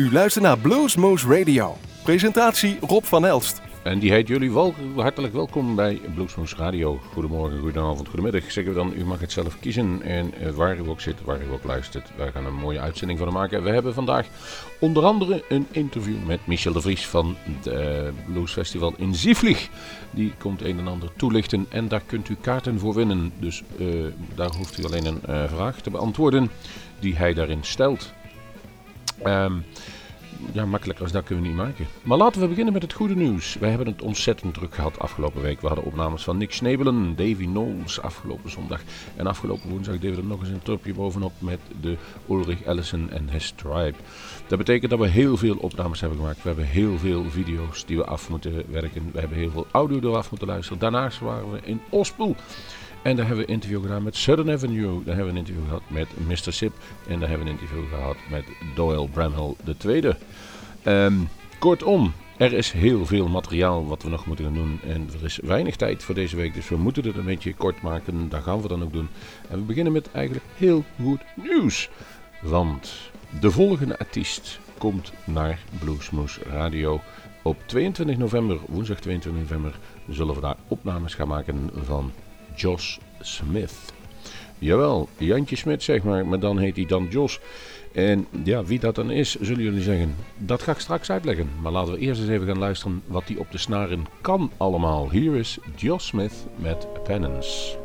U luistert naar Bluesmoose Radio. Presentatie Rob van Elst. En die heet jullie wel hartelijk welkom bij Bluesmoose Radio. Goedemorgen, goedenavond, goedemiddag. Zeggen we dan, u mag het zelf kiezen. En waar u ook zit, waar u ook luistert. Wij gaan een mooie uitzending van maken. We hebben vandaag onder andere een interview met Michel de Vries van het Bluesfestival in Zyfflich. Die komt een en ander toelichten en daar kunt u kaarten voor winnen. Dus daar hoeft u alleen een vraag te beantwoorden die hij daarin stelt. Ja, makkelijk als dat kunnen we niet maken. Maar laten we beginnen met het goede nieuws. Wij hebben het ontzettend druk gehad afgelopen week. We hadden opnames van Nick Schneebelen, Davy Knowles afgelopen zondag. En afgelopen woensdag deden we er nog eens een trapje bovenop met de Ulrich Ellison en His Tribe. Dat betekent dat we heel veel opnames hebben gemaakt. We hebben heel veel video's die we af moeten werken. We hebben heel veel audio eraf moeten luisteren. Daarnaast waren we in Ospel. En daar hebben we een interview gedaan met Southern Avenue. Daar hebben we een interview gehad met Mr. Sip. En daar hebben we een interview gehad met Doyle Bramhall II. Kortom, er is heel veel materiaal wat we nog moeten gaan doen. En er is weinig tijd voor deze week. Dus we moeten het een beetje kort maken. Dat gaan we dan ook doen. En we beginnen met eigenlijk heel goed nieuws. Want de volgende artiest komt naar Bluesmoose Radio. Op 22 november, woensdag 22 november, zullen we daar opnames gaan maken van Josh Smith. Jawel, Jantje Smit zeg maar dan heet hij dan Josh. En ja, wie dat dan is, zullen jullie zeggen, dat ga ik straks uitleggen. Maar laten we eerst eens even gaan luisteren wat hij op de snaren kan allemaal. Hier is Josh Smith met Penance.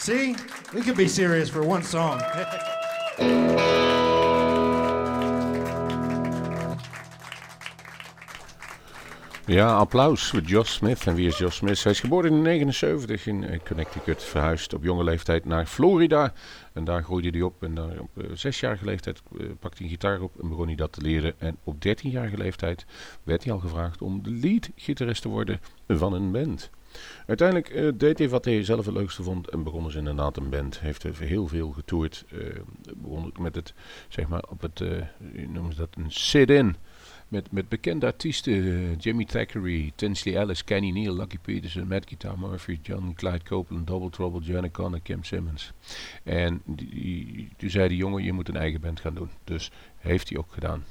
See, we could be serious for one song. Ja, applaus voor Josh Smith. En wie is Josh Smith? Hij is geboren in 1979 in Connecticut, verhuisd op jonge leeftijd naar Florida. En daar groeide hij op en daar op 6-jarige leeftijd pakte hij een gitaar op en begon hij dat te leren. En op 13-jarige leeftijd werd hij al gevraagd om de lead-gitarist te worden van een band. Uiteindelijk deed hij wat hij zelf het leukste vond en begon dus inderdaad een band. Heeft heel veel getoerd. Begon met het, zeg maar, op het, noemen ze dat, een sit-in. Met bekende artiesten, Jimmy Thackery, Tinsley Ellis, Kenny Neal, Lucky Peterson, Matt Guitar Murphy, John Clyde Copeland, Double Trouble, Joanna Conner, Kim Simmons. En toen zei die jongen, je moet een eigen band gaan doen. Dus heeft hij ook gedaan.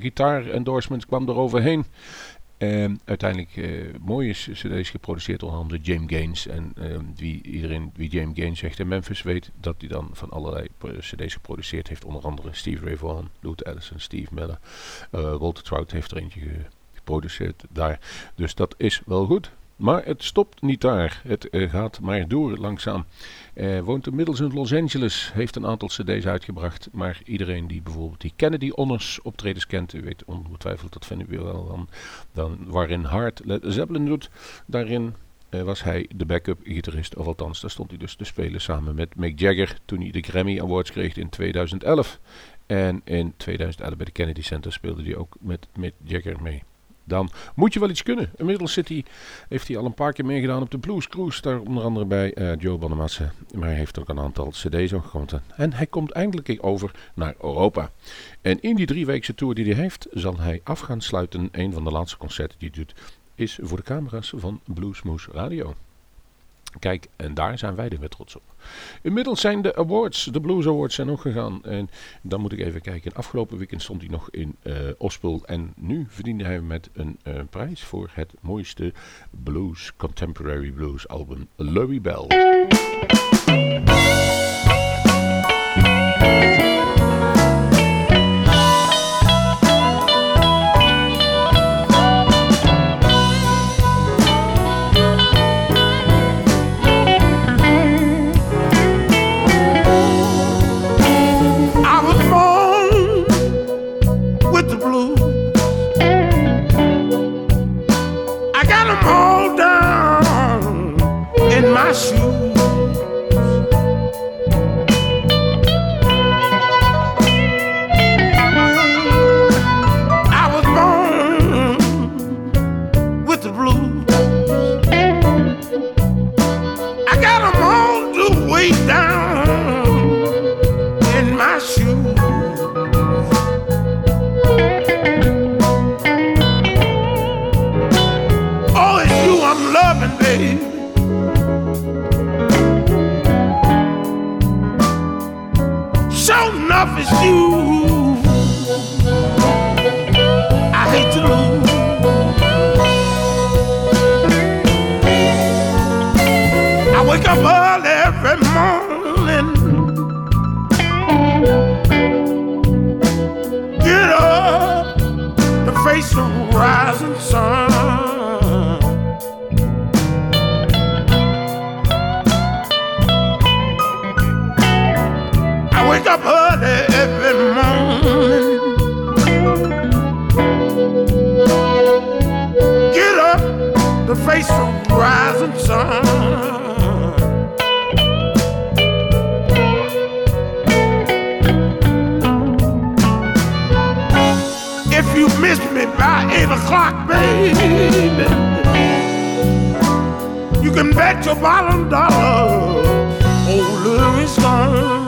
Gitaar-endorsement kwam er overheen. Uiteindelijk mooie cd's geproduceerd onder andere James Gaines. En wie James Gaines zegt in Memphis weet dat hij dan van allerlei cd's geproduceerd heeft. Onder andere Steve Ray Vaughan, Ulrich Ellison, Steve Miller. Walter Trout heeft er eentje geproduceerd daar. Dus dat is wel goed. Maar het stopt niet daar. Het gaat maar door langzaam. Woont inmiddels in Los Angeles. Heeft een aantal cd's uitgebracht. Maar iedereen die bijvoorbeeld die Kennedy Honors optredens kent. U weet ongetwijfeld, dat vinden we wel dan waarin Hart Led Zeppelin doet. Daarin was hij de backup gitarist. Of althans, daar stond hij dus te spelen samen met Mick Jagger. Toen hij de Grammy Awards kreeg in 2011. En in 2011 bij de Kennedy Center speelde hij ook met Mick Jagger mee. Dan moet je wel iets kunnen. Inmiddels heeft hij al een paar keer meegedaan op de Blues Cruise. Daar onder andere bij Joe Bonamassa. Maar hij heeft ook een aantal cd's opgekomen. En hij komt eindelijk over naar Europa. En in die 3-weekse tour die hij heeft, zal hij af gaan sluiten. Een van de laatste concerten die hij doet, is voor de camera's van Bluesmoose Radio. Kijk, en daar zijn wij er weer trots op. Inmiddels zijn de awards, de Blues Awards zijn nog gegaan. En dan moet ik even kijken. Afgelopen weekend stond hij nog in Ospel. En nu verdiende hij met een prijs voor het mooiste blues, contemporary blues album, Lurrie Bell. is you I hate to lose. I wake up early every morning, get up to face the rising sun. Wake up early every morning, get up to face the rising sun. If you miss me by 8 o'clock, baby, you can bet your bottom dollar old Lurrie's gone.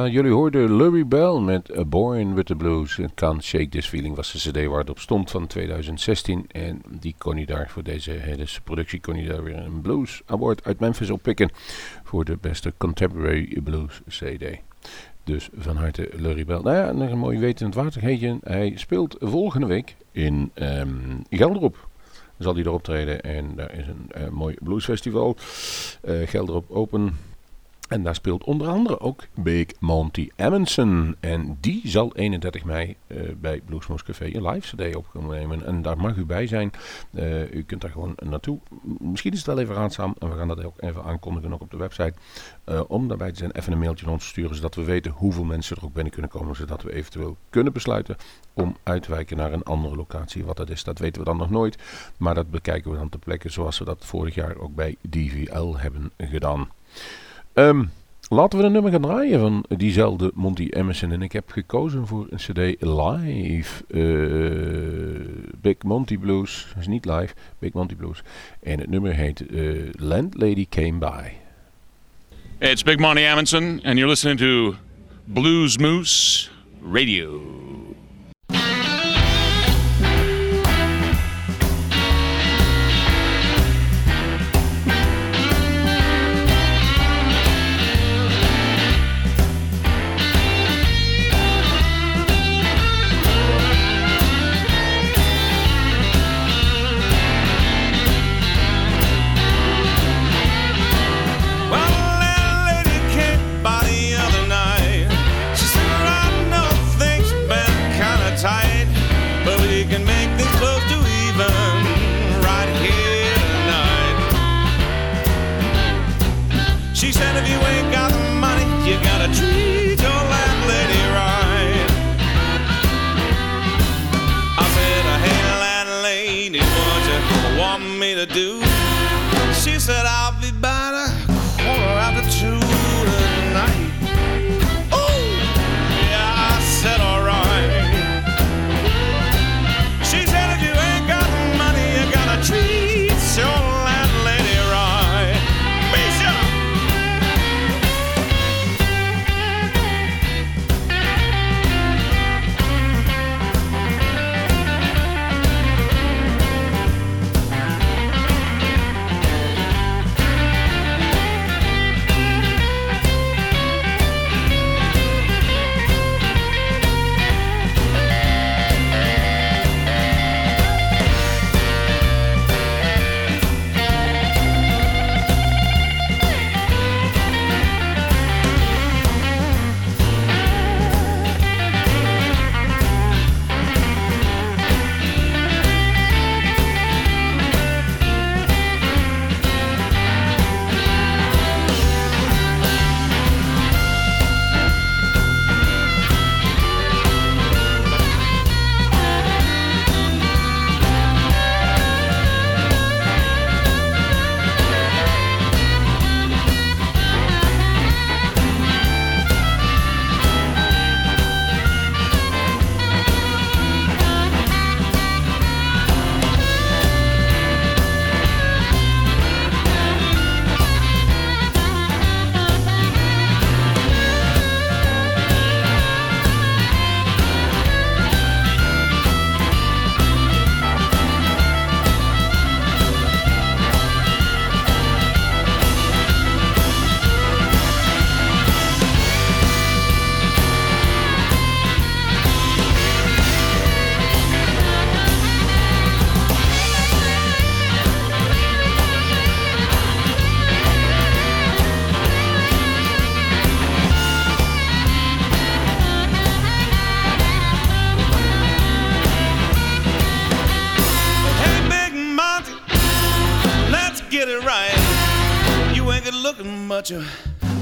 Ja, jullie hoorden Lurrie Bell met A Born With The Blues. Can't Shake This Feeling was de cd waar het op stond van 2016. En die kon hij daar voor deze hele productie kon hij daar weer een Blues Award uit Memphis oppikken. Voor de beste Contemporary Blues cd. Dus van harte Lurrie Bell. Nou ja, nog een mooi wetend watergeetje. Hij speelt volgende week in Gelderop. Zal hij erop treden en daar is een mooi bluesfestival. Gelderop Open. En daar speelt onder andere ook Big Monti Amundson. En die zal 31 mei bij Bluesmoose Café een live cd opnemen. En daar mag u bij zijn. U kunt daar gewoon naartoe. Misschien is het wel even raadzaam. En we gaan dat ook even aankondigen ook op de website. Om daarbij te zijn, even een mailtje naar ons te sturen. Zodat we weten hoeveel mensen er ook binnen kunnen komen. Zodat we eventueel kunnen besluiten om uit te wijken naar een andere locatie. Wat dat is, dat weten we dan nog nooit. Maar dat bekijken we dan ter plekke zoals we dat vorig jaar ook bij DVL hebben gedaan. Laten we een nummer gaan draaien van diezelfde Monti Amundson. En ik heb gekozen voor een cd live. Big Monti Blues. Dat is niet live. Big Monti Blues. En het nummer heet Landlady Came By. Hey, it's Big Monti Amundson. And you're listening to Bluesmoose Radio.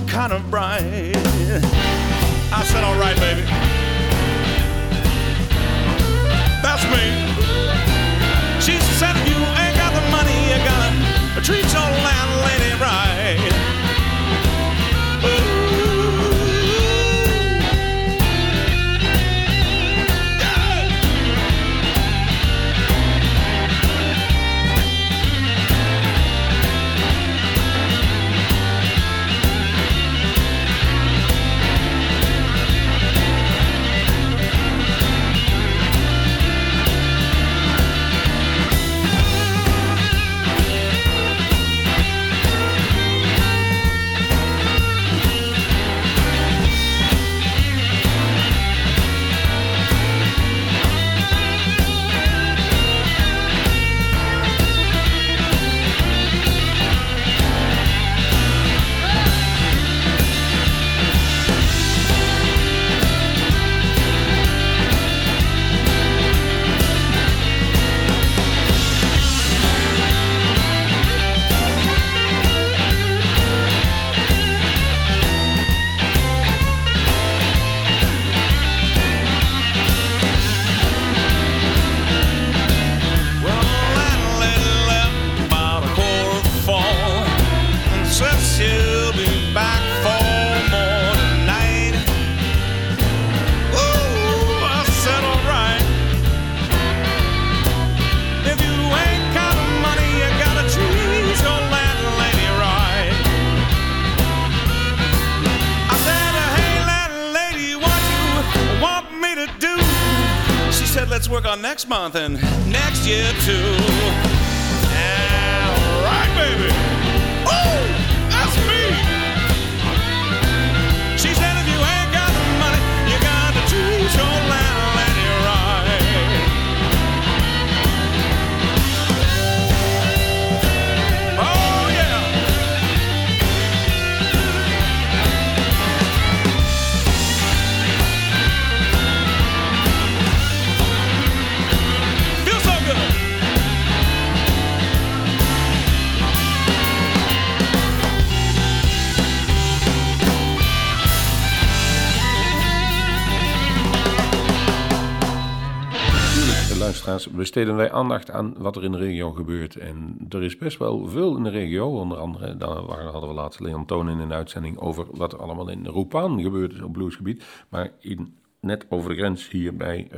Kind of bright. I said, all right, baby. That's me. She said, if you ain't got the money, you gotta treat your landlady right. let's work on next month and next year too. All right, baby. Oh, that's me. She said if you ain't got the money, you got to choose your land and your right. Oh, luisteraars, besteden wij aandacht aan wat er in de regio gebeurt. En er is best wel veel in de regio. Onder andere, daar hadden we laatst Leon Toon in een uitzending over wat er allemaal in Roepaan gebeurd is op bluesgebied. Maar net over de grens hier bij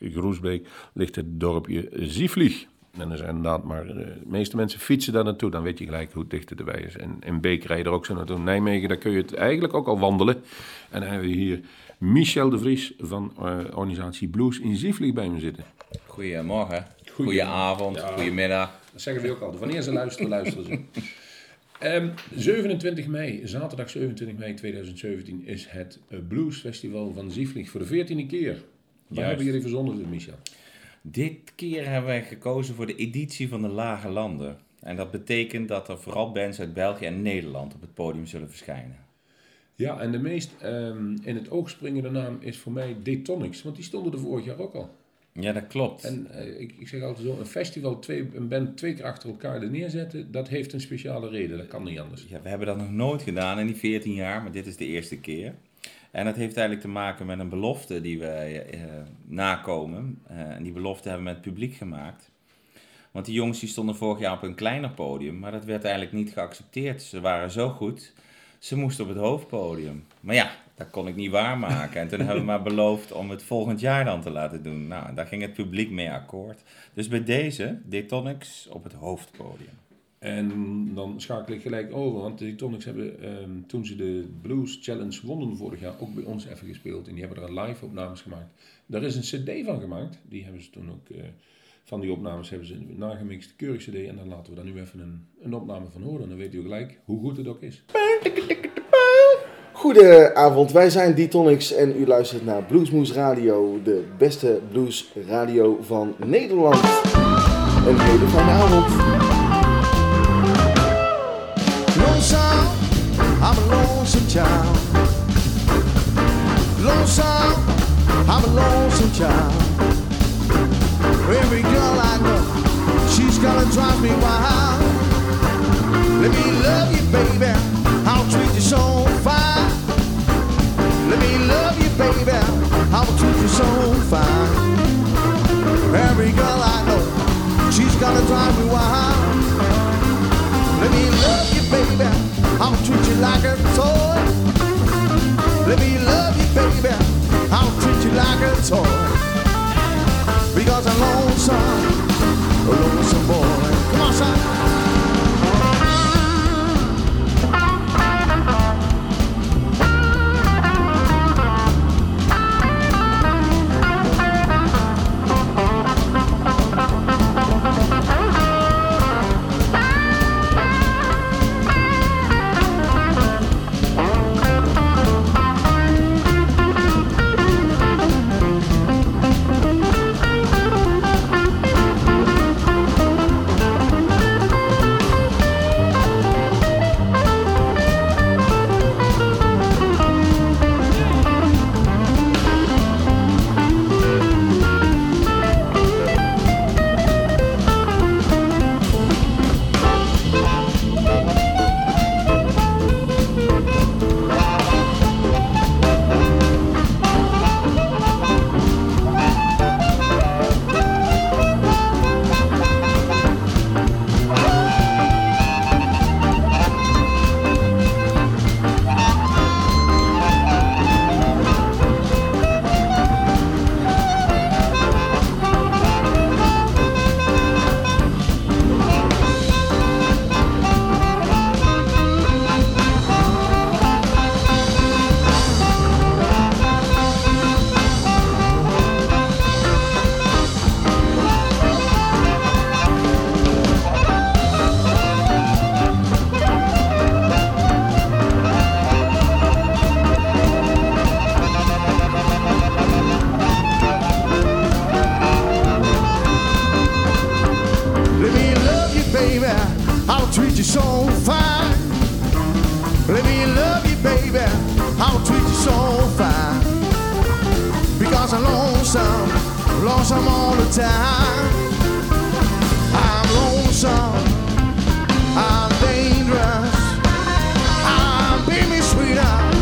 Groesbeek ligt het dorpje Zyfflich. En er zijn inderdaad maar de meeste mensen fietsen daar naartoe. Dan weet je gelijk hoe dicht het erbij is. En in Beek rijden er ook zo naartoe. Nijmegen, daar kun je het eigenlijk ook al wandelen. En dan hebben we hier Michel de Vries van organisatie Blues in Zyfflich bij me zitten. Goedemorgen, goedenavond, ja. Goedemiddag. Dat zeggen we ook altijd. Wanneer ze luisteren, luisteren ze. zaterdag 27 mei 2017 is het Blues Festival van Zyfflich voor de 14e keer. Waar hebben jullie verzonnen, Michel? Dit keer hebben wij gekozen voor de editie van de Lage Landen. En dat betekent dat er vooral bands uit België en Nederland op het podium zullen verschijnen. Ja, en de meest in het oog springende naam is voor mij Detonics, want die stonden er vorig jaar ook al. Ja, dat klopt. En ik zeg altijd zo, een festival, een band 2 keer achter elkaar er neerzetten, dat heeft een speciale reden, dat kan niet anders. Ja, we hebben dat nog nooit gedaan in die 14 jaar, maar dit is de eerste keer. En dat heeft eigenlijk te maken met een belofte die wij nakomen. En die belofte hebben we met het publiek gemaakt. Want die jongens die stonden vorig jaar op een kleiner podium, maar dat werd eigenlijk niet geaccepteerd. Ze waren zo goed, ze moesten op het hoofdpodium. Maar ja, dat kon ik niet waarmaken. En toen hebben we maar beloofd om het volgend jaar dan te laten doen. Nou, daar ging het publiek mee akkoord. Dus bij deze, Detonics op het hoofdpodium. En dan schakel ik gelijk over, want de Detonics hebben toen ze de Blues Challenge wonnen vorig jaar ook bij ons even gespeeld. En die hebben er live opnames gemaakt. Daar is een cd van gemaakt. Die hebben ze toen ook, van die opnames hebben ze een nagemixte keurig cd. En dan laten we daar nu even een opname van horen. Dan weet u gelijk hoe goed het ook is. Goedenavond, wij zijn Detonics en u luistert naar Bluesmoose Radio, de beste bluesradio van Nederland. Een hele fijne avond. Lonesome, I'm a lonesome child. Lonesome, I'm a lonesome child. Every girl I know, she's gonna drive me wild. Let me love you, baby. I'll treat you so fine. Let me love you, baby. I'll treat you so fine. Every girl I know, she's gonna drive me wild. Let me love you, baby. I'll treat you like a toy. Let me love you, baby. I'll treat you like a toy. Because I'm lonesome, a lonesome boy. Come on, son. you so fine. Let me love you, baby. I'll treat you so fine. Because I'm lonesome, lonesome all the time. I'm lonesome, I'm dangerous. I'm baby sweetheart.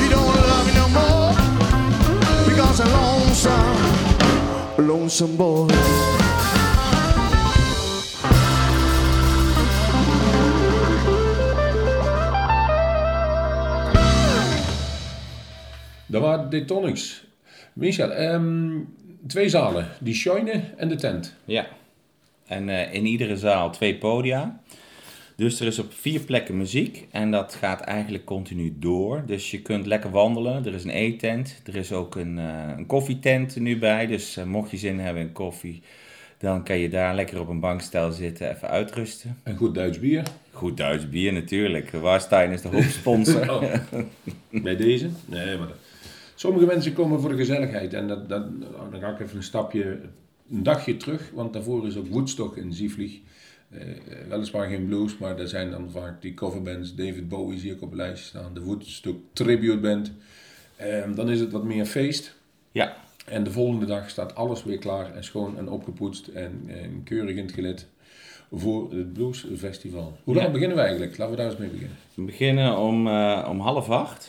You don't love me no more. Because I'm lonesome, lonesome boy. Dat waren Detonics. Michel, twee zalen. Die Scheune en de tent. Ja. En in iedere zaal twee podia. Dus er is op 4 plekken muziek. En dat gaat eigenlijk continu door. Dus je kunt lekker wandelen. Er is een eettent. Er is ook een koffietent nu bij. Dus mocht je zin hebben in koffie, dan kan je daar lekker op een bankstel zitten, even uitrusten. En goed Duits bier. Goed Duits bier, natuurlijk. Warstein is de hoofdsponsor. Oh. Bij deze? Nee, maar... Sommige mensen komen voor de gezelligheid en dan ga ik even een dagje terug, want daarvoor is ook Woodstock in Zyfflich. Weliswaar geen blues, maar er zijn dan vaak die coverbands. David Bowie zie ik op de lijst staan, de Woodstock Tribute Band. Dan is het wat meer feest. Ja. En de volgende dag staat alles weer klaar en schoon en opgepoetst en keurig in het gelid voor het Blues Festival. Hoe lang beginnen we eigenlijk? Laten we daar eens mee beginnen. We beginnen om 7:30.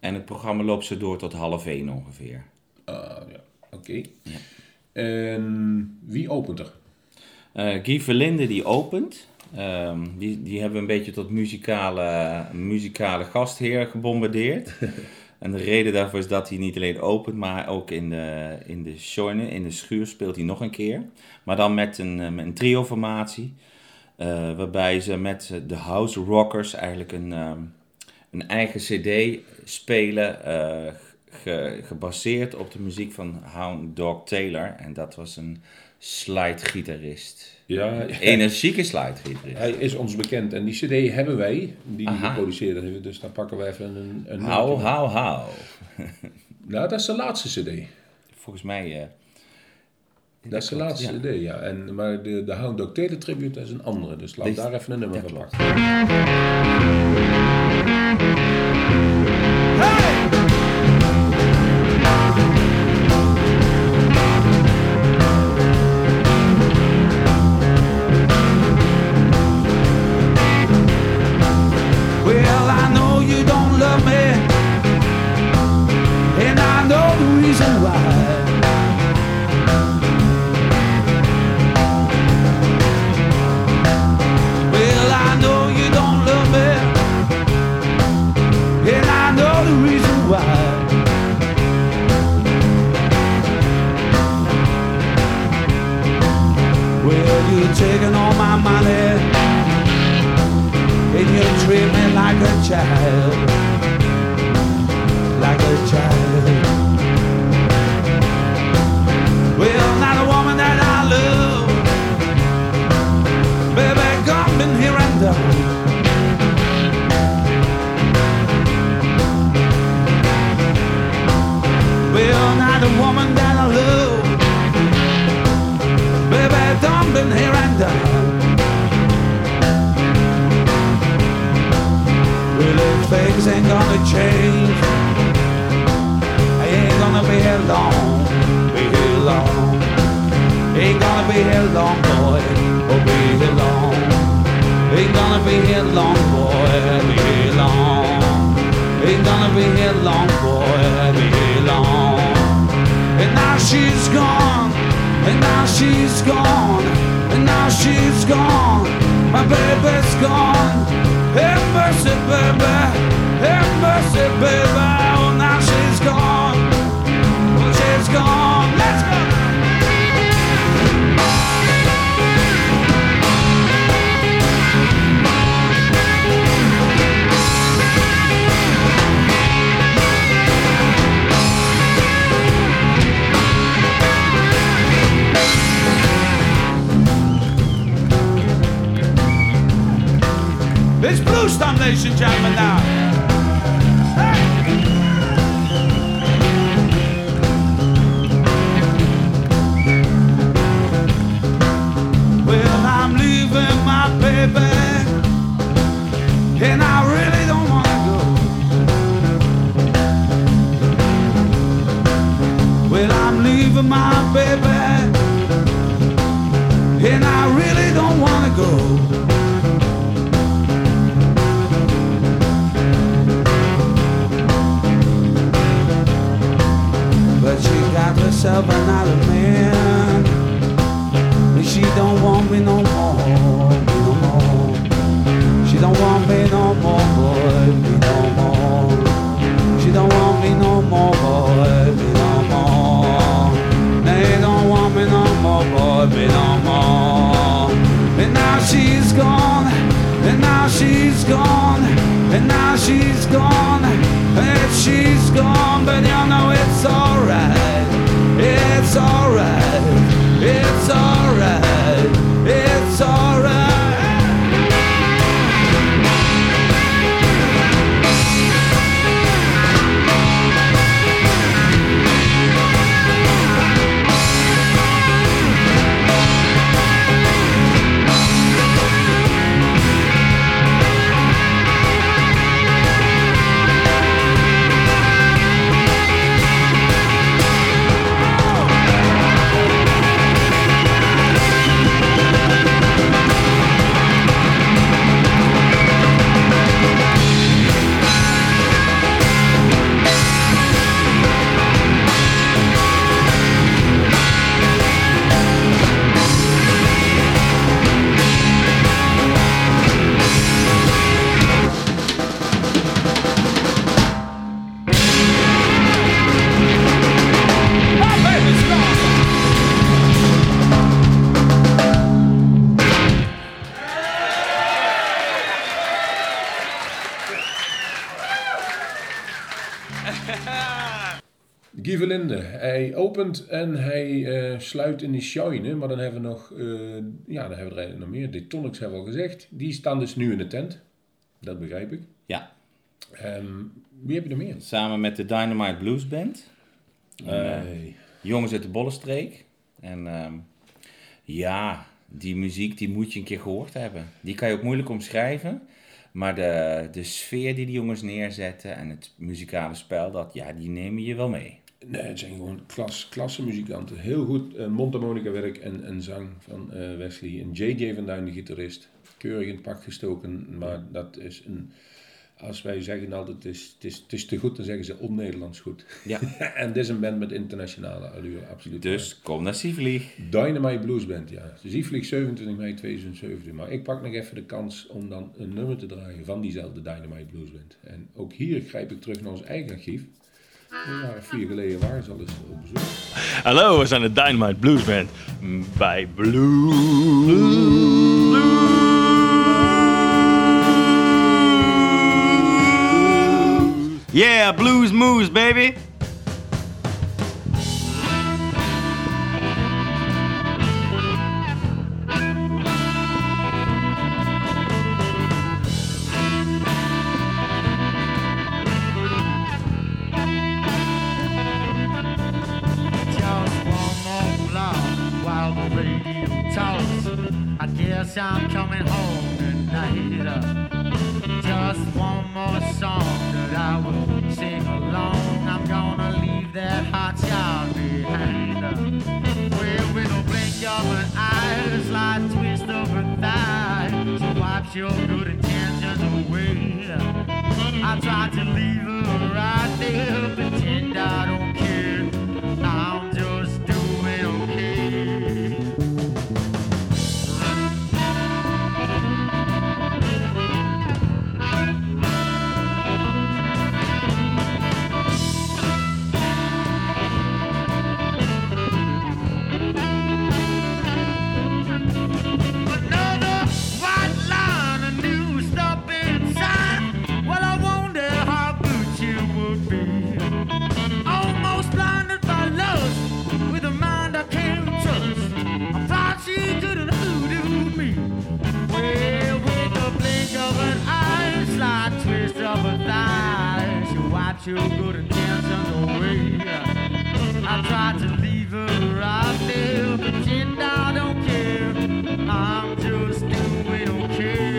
En het programma loopt zo door tot 1:30 ongeveer. Ja. Oké. Okay. Ja. Wie opent er? Guy Verlinde die opent. Die hebben we een beetje tot muzikale gastheer gebombardeerd. En de reden daarvoor is dat hij niet alleen opent, maar ook in de Scheune, in de schuur speelt hij nog een keer. Maar dan met een trio-formatie. Waarbij ze met de House Rockers eigenlijk een eigen cd spelen, gebaseerd op de muziek van Hound Dog Taylor. En dat was een slidegitarist. Ja, energieke slidegitarist. Hij is ons bekend en die cd hebben wij, die geproduceerd heeft. Dus dan pakken we even een hou. Nou, dat is de laatste cd. Volgens mij... dat is de laatste cd, ja. En, maar de Hound Dog Taylor tribute is een andere. Dus laat daar even een nummer van pakken. Well, I'm leaving my baby. myself another man. But she don't want me no more, me no more. She don't want me no more, boy, me no more. She don't want me no more, boy, me no more. They don't want me no more, boy, me no more. And now she's gone, and now she's gone, and now she's gone. And she's gone, but you know it's alright. It's alright. It's alright. It's alright. Guy Verlinde, hij opent en hij sluit in de Shine, maar dan hebben we nog, dan hebben we er nog meer. Detonics hebben we al gezegd, die staan dus nu in de tent, dat begrijp ik. Ja. Wie heb je er meer? Samen met de Dynamite Blues Band, jongens uit de Bollenstreek. En die muziek die moet je een keer gehoord hebben, die kan je ook moeilijk omschrijven. Maar de sfeer die jongens neerzetten en het muzikale spel, die nemen je wel mee. Nee, het zijn gewoon klassemuzikanten. Heel goed mondharmonicawerk en zang van Wesley. En JJ van Duin, de gitarist. Keurig in het pak gestoken, maar dat is een... Als wij zeggen altijd, het is te goed, dan zeggen ze on-Nederlands goed. Ja. En dit is een band met internationale allure, absoluut. Dus kom naar Zyfflich. Dynamite Blues Band, ja. Zyfflich 27 mei 2017. Maar ik pak nog even de kans om dan een nummer te draaien van diezelfde Dynamite Blues Band. En ook hier grijp ik terug naar ons eigen archief. We waren 4 geleden waar ze al eens op bezoek. Hallo, we zijn de Dynamite Blues Band bij Blue. Yeah, Bluesmoose, baby! Your good intentions away. I tried to leave her right there, pretend I don't care. I'm just doing okay. Your good intentions away. I tried to leave her out there, but I don't care. I'm just doing okay.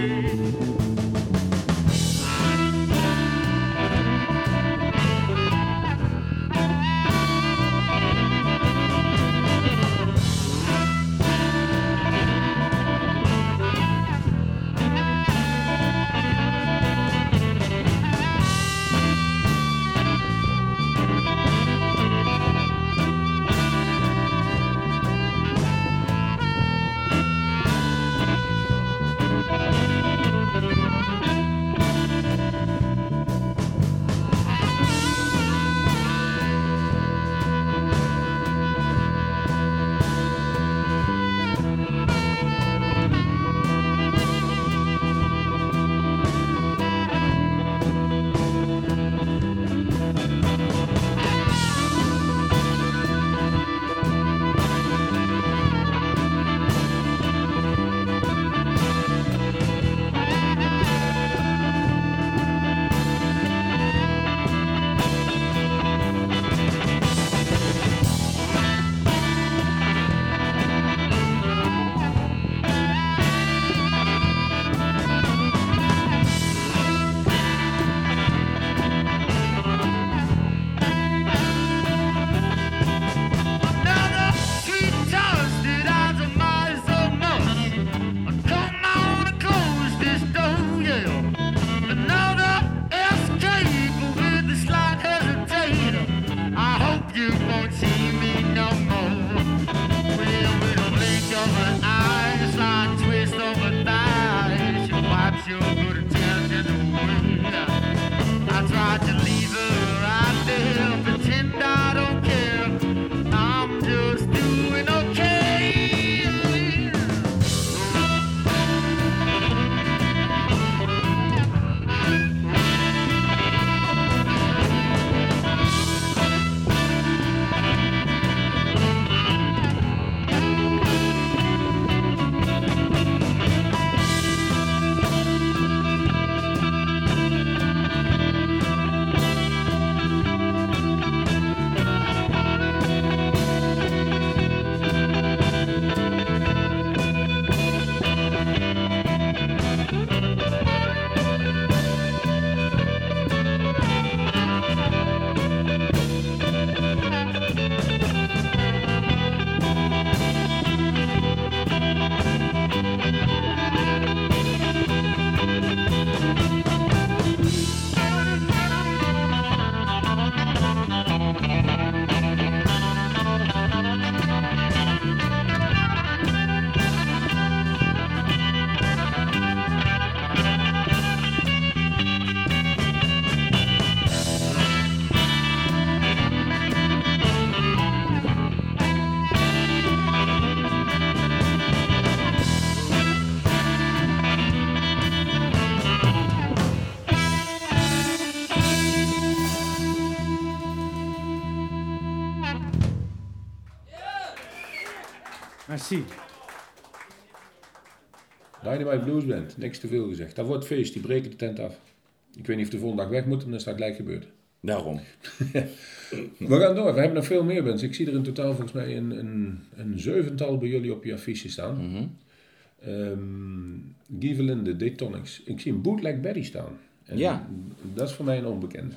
Merci. Dynamite Blues Band, niks te veel gezegd. Dat wordt feest, die breken de tent af. Ik weet niet of de volgende dag weg moet, maar dat is dat gelijk gebeurd. Daarom. We gaan door, we hebben nog veel meer bands. Ik zie er in totaal volgens mij een zevental bij jullie op je affiche staan. Mm-hmm. Guy Verlinde, Detonics. Ik zie een Bootleg Betty staan. En ja. Dat is voor mij een onbekende.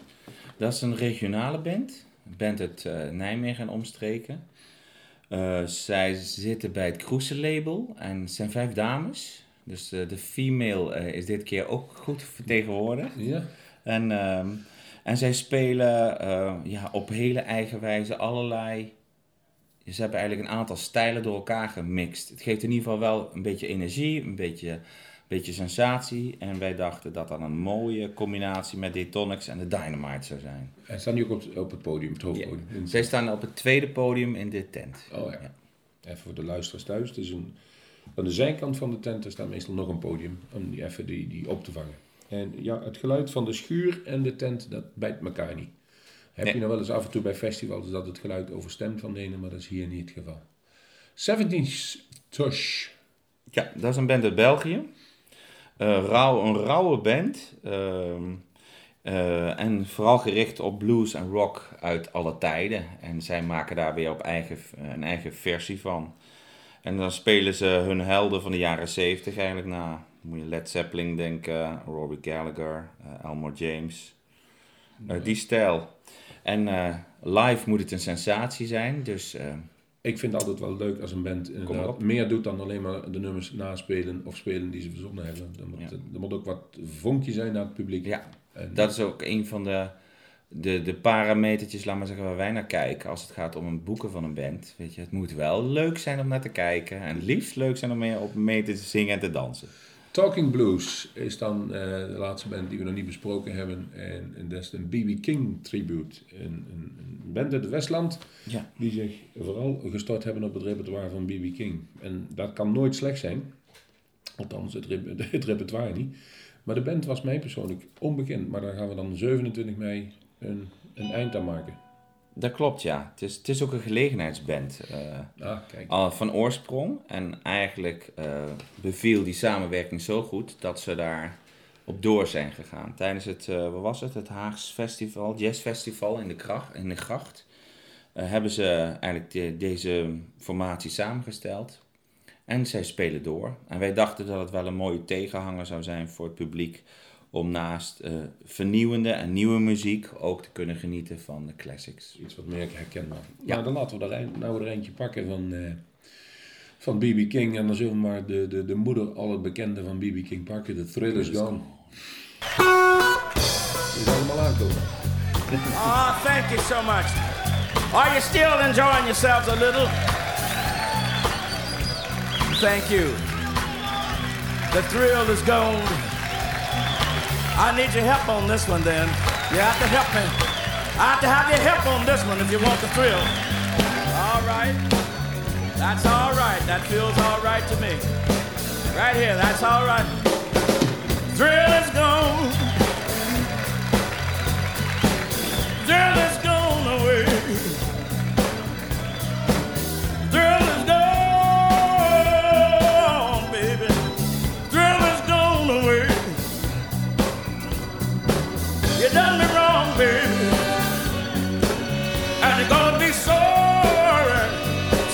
Dat is een regionale band. Een band uit Nijmegen en omstreken. Zij zitten bij het Cruise label en het zijn 5 dames. Dus de female is dit keer ook goed vertegenwoordigd. Ja. En zij spelen op hele eigen wijze allerlei... Ze hebben eigenlijk een aantal stijlen door elkaar gemixt. Het geeft in ieder geval wel een beetje energie, een beetje sensatie. En wij dachten dat dat een mooie combinatie met Detonics en de Dynamite zou zijn. En staan die ook op het podium, het hoofdpodium? Ja. Zij staan op het tweede podium in de tent. Oh ja. Even voor de luisteraars thuis. Het is aan de zijkant van de tent staat meestal nog een podium om die even die op te vangen. En ja, het geluid van de schuur en de tent, dat bijt elkaar niet. Heb je nou wel eens af en toe bij festivals dat het geluid overstemt van de ene, maar dat is hier niet het geval. 17's Tush. Ja, dat is een band uit België. Een rauwe band. En vooral gericht op blues en rock uit alle tijden. En zij maken daar weer een eigen versie van. En dan spelen ze hun helden van de jaren 70 eigenlijk na. Dan moet je Led Zeppelin denken, Robbie Gallagher, Elmore James. Die stijl. En live moet het een sensatie zijn, dus... Ik vind het altijd wel leuk als een band inderdaad meer doet dan alleen maar de nummers naspelen of spelen die ze verzonnen hebben. Er moet ook wat vonkje zijn naar het publiek. Ja, dat is ook een van de parametertjes, laat maar zeggen, waar wij naar kijken als het gaat om het boeken van een band. Weet je, het moet wel leuk zijn om naar te kijken en het liefst leuk zijn om mee te zingen en te dansen. Talking Blues is dan de laatste band die we nog niet besproken hebben. En dat is een B.B. King tribute. Een band uit het Westland die zich vooral gestort hebben op het repertoire van B.B. King. En dat kan nooit slecht zijn. Althans, het repertoire niet. Maar de band was mij persoonlijk onbekend. Maar daar gaan we dan 27 mei een eind aan maken. Dat klopt, ja. Het is ook een gelegenheidsband van oorsprong. En eigenlijk beviel die samenwerking zo goed dat ze daar op door zijn gegaan. Tijdens het Haags Festival, Jazzfestival in de Gracht, hebben ze eigenlijk deze formatie samengesteld. En zij spelen door. En wij dachten dat het wel een mooie tegenhanger zou zijn voor het publiek. Om naast vernieuwende en nieuwe muziek ook te kunnen genieten van de classics. Iets wat meer herkenbaar. Ja. Maar dan laten we er eentje pakken van B.B. King. En dan zullen we maar de moeder al het bekende van B.B. King pakken. The Thrill Is Gone. We zijn allemaal aankomen. Oh, thank you so much. Are you still enjoying yourselves a little? Thank you. The Thrill Is Gone. I need your help on this one, then. You have to help me. I have to have your help on this one if you want the thrill. All right. That's all right. That feels all right to me. Right here, that's all right. Thrill is gone. Thrill is gone away. Thrill is gone, baby. Thrill is gone away. You done me wrong, baby, and you're gonna be sorry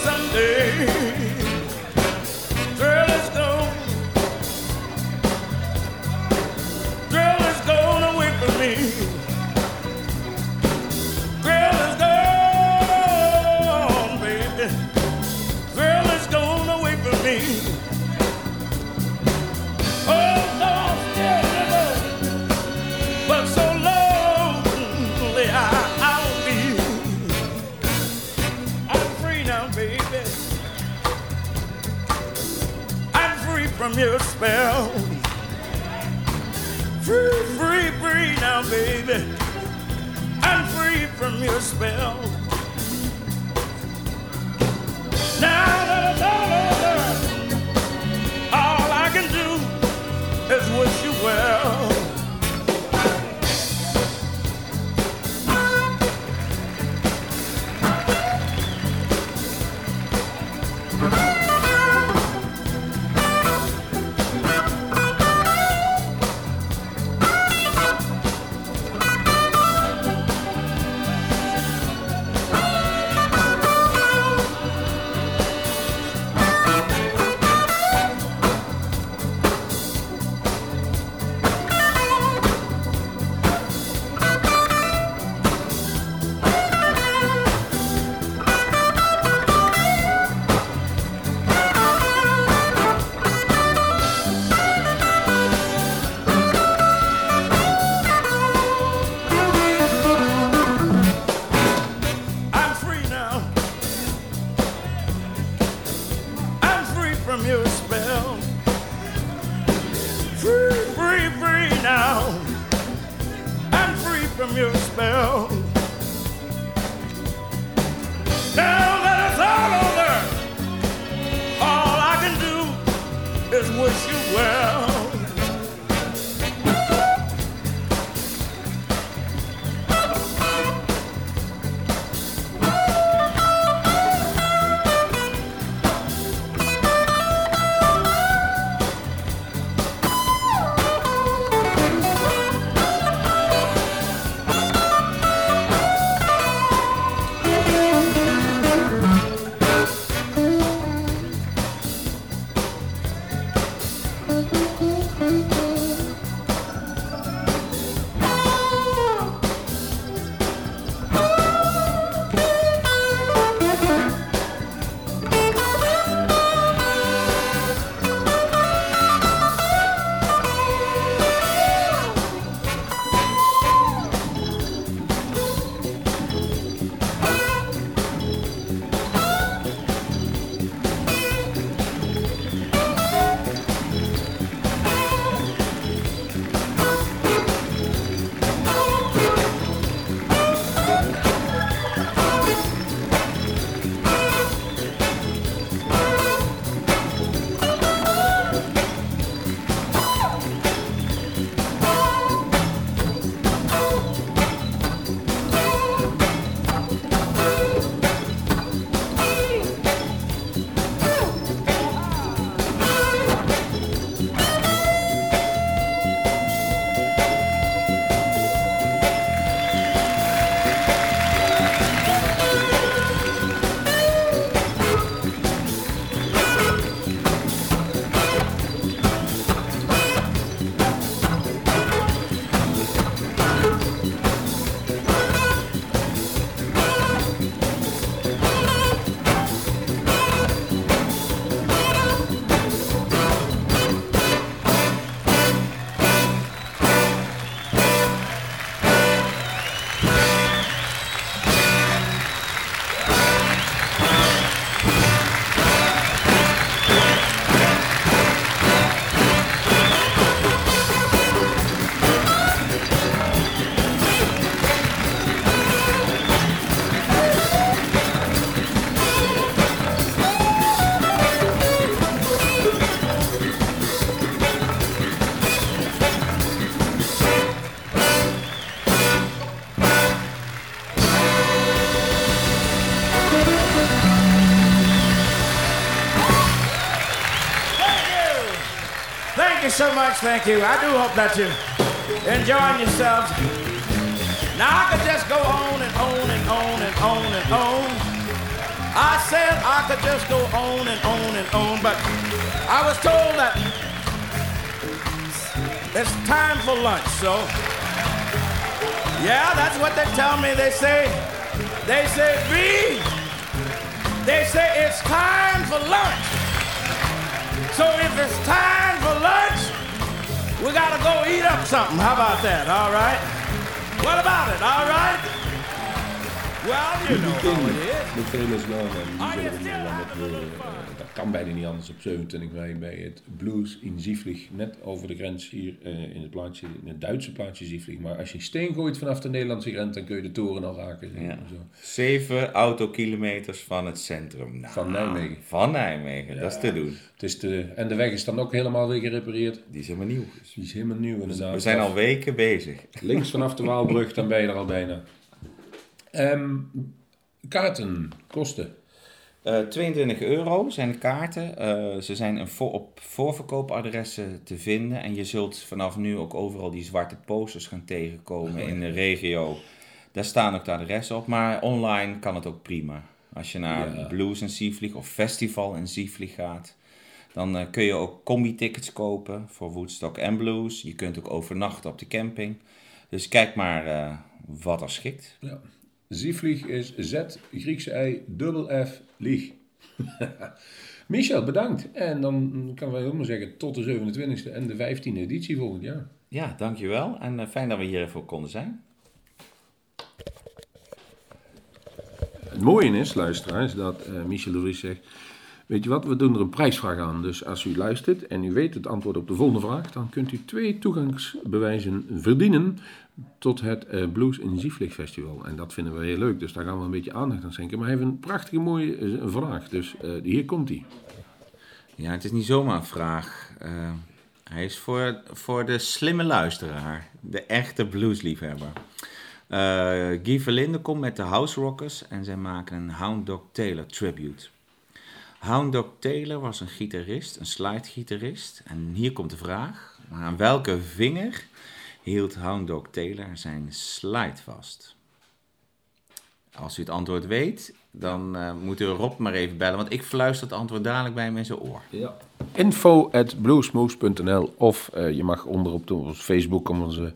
someday. Thrill is gone. Thrill is gone away from me. Thrill is gone, baby. Thrill is gone away from me. Oh, no, yeah. From your spell. Free, free, free now, baby. I'm free from your spell. Now that it's all over, all I can do is wish you well. from your spell. Now that it's all over, all I can do is wish you well. So much, thank you. I do hope that you're enjoying yourselves. Now I could just go on and on and on and on and on. I said I could just go on and on and on, but I was told that it's time for lunch, so yeah, that's what they tell me. They say, B, they say it's time for lunch. So if it's time for lunch, we gotta go eat up something. How about that? All right. What about it? All right. Well, you know how it is. De trailers wel hebben. Dat kan bijna niet anders. Op 27 mei bij het Blues in Zyfflich, net over de grens hier in het plaatsje, in het Duitse plaatsje Zyfflich. Maar als je een steen gooit vanaf de Nederlandse grens, dan kun je de toren al raken. Zeg maar ja. Zo. 7 autokilometers van het centrum. Nou, van Nijmegen. Van Nijmegen, ja. Dat is te doen. Het is en de weg is dan ook helemaal weer gerepareerd. Die is helemaal nieuw. Die is helemaal nieuw inderdaad. We zijn al weken bezig. Links vanaf de Waalbrug, dan ben je er al bijna. Kaarten kosten? €22 zijn de kaarten. Ze zijn op voorverkoopadressen te vinden. En je zult vanaf nu ook overal die zwarte posters gaan tegenkomen in de regio. Daar staan ook de adressen op. Maar online kan het ook prima. Als je naar Blues in Zyfflich of Festival in Zyfflich gaat. Dan kun je ook combi-tickets kopen voor Woodstock en Blues. Je kunt ook overnachten op de camping. Dus kijk maar wat er schikt. Ja. Zyfflich is Z, Griekse I, dubbel F, Lieg. Michel, bedankt. En dan kan wij helemaal zeggen tot de 27e en de 15e editie volgend jaar. Ja, dankjewel. En fijn dat we hier even konden zijn. Het mooie is, luisteraars, dat Michel de Vries zegt... Weet je wat, we doen er een prijsvraag aan. Dus als u luistert en u weet het antwoord op de volgende vraag, dan kunt u 2 toegangsbewijzen verdienen tot het Blues in Zyfflich Festival. En dat vinden we heel leuk, dus daar gaan we een beetje aandacht aan schenken. Maar hij heeft een prachtige mooie vraag, dus hier komt hij. Ja, het is niet zomaar een vraag. Hij is voor de slimme luisteraar, de echte bluesliefhebber. Guy Verlinde komt met de House Rockers en zij maken een Hound Dog Taylor tribute. Hound Dog Taylor was een gitarist, een slidegitarist. En hier komt de vraag, aan welke vinger hield Hound Dog Taylor zijn slide vast? Als u het antwoord weet, dan moet u Rob maar even bellen, want ik fluister het antwoord dadelijk bij hem in zijn oor. Ja. info@bluesmoose.nl of je mag onderop ons Facebook om onze...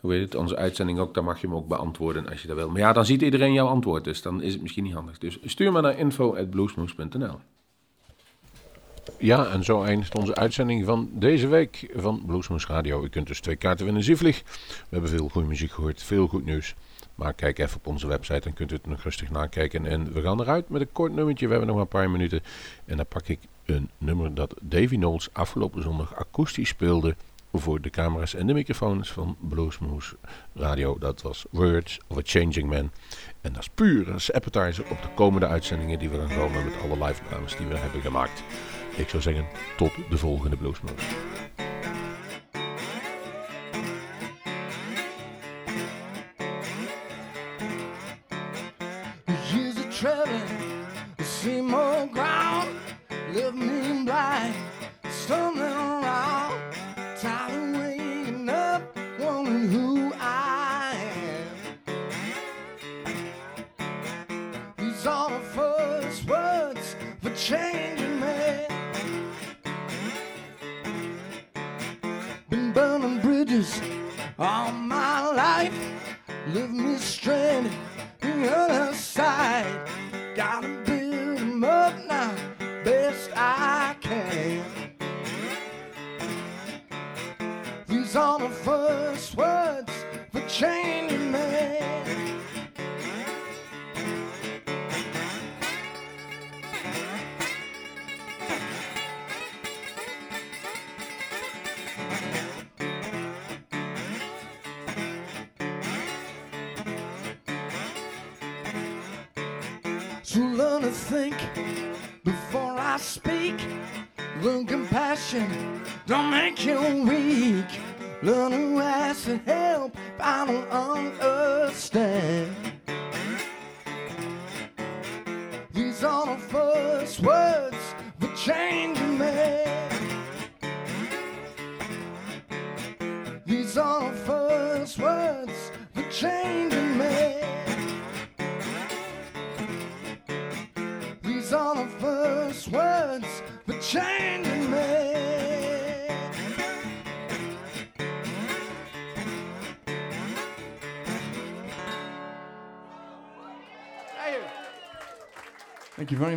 Hoe heet het, onze uitzending ook, daar mag je hem ook beantwoorden als je dat wil. Maar ja, dan ziet iedereen jouw antwoord, dus dan is het misschien niet handig. Dus stuur maar naar info@bluesmoose.nl. Ja, en zo eindigt onze uitzending van deze week van Bluesmoose Radio. U kunt dus 2 kaarten winnen in Zyfflich. We hebben veel goede muziek gehoord, veel goed nieuws. Maar kijk even op onze website, dan kunt u het nog rustig nakijken. En we gaan eruit met een kort nummertje, we hebben nog maar een paar minuten. En dan pak ik een nummer dat Davy Knowles afgelopen zondag akoestisch speelde voor de camera's en de microfoons van Bluesmoose Radio. Dat was Words of a Changing Man. En dat is puur als appetizer op de komende uitzendingen die we gaan komen met alle live-opnames die we hebben gemaakt. Ik zou zeggen, tot de volgende Bluesmoose. To learn to think before I speak. Learn compassion, don't make you weak. Learn to ask for help if I don't understand. These are the first words that change a man. These are the first words that change a man. These are the first words that changed me. Thank you very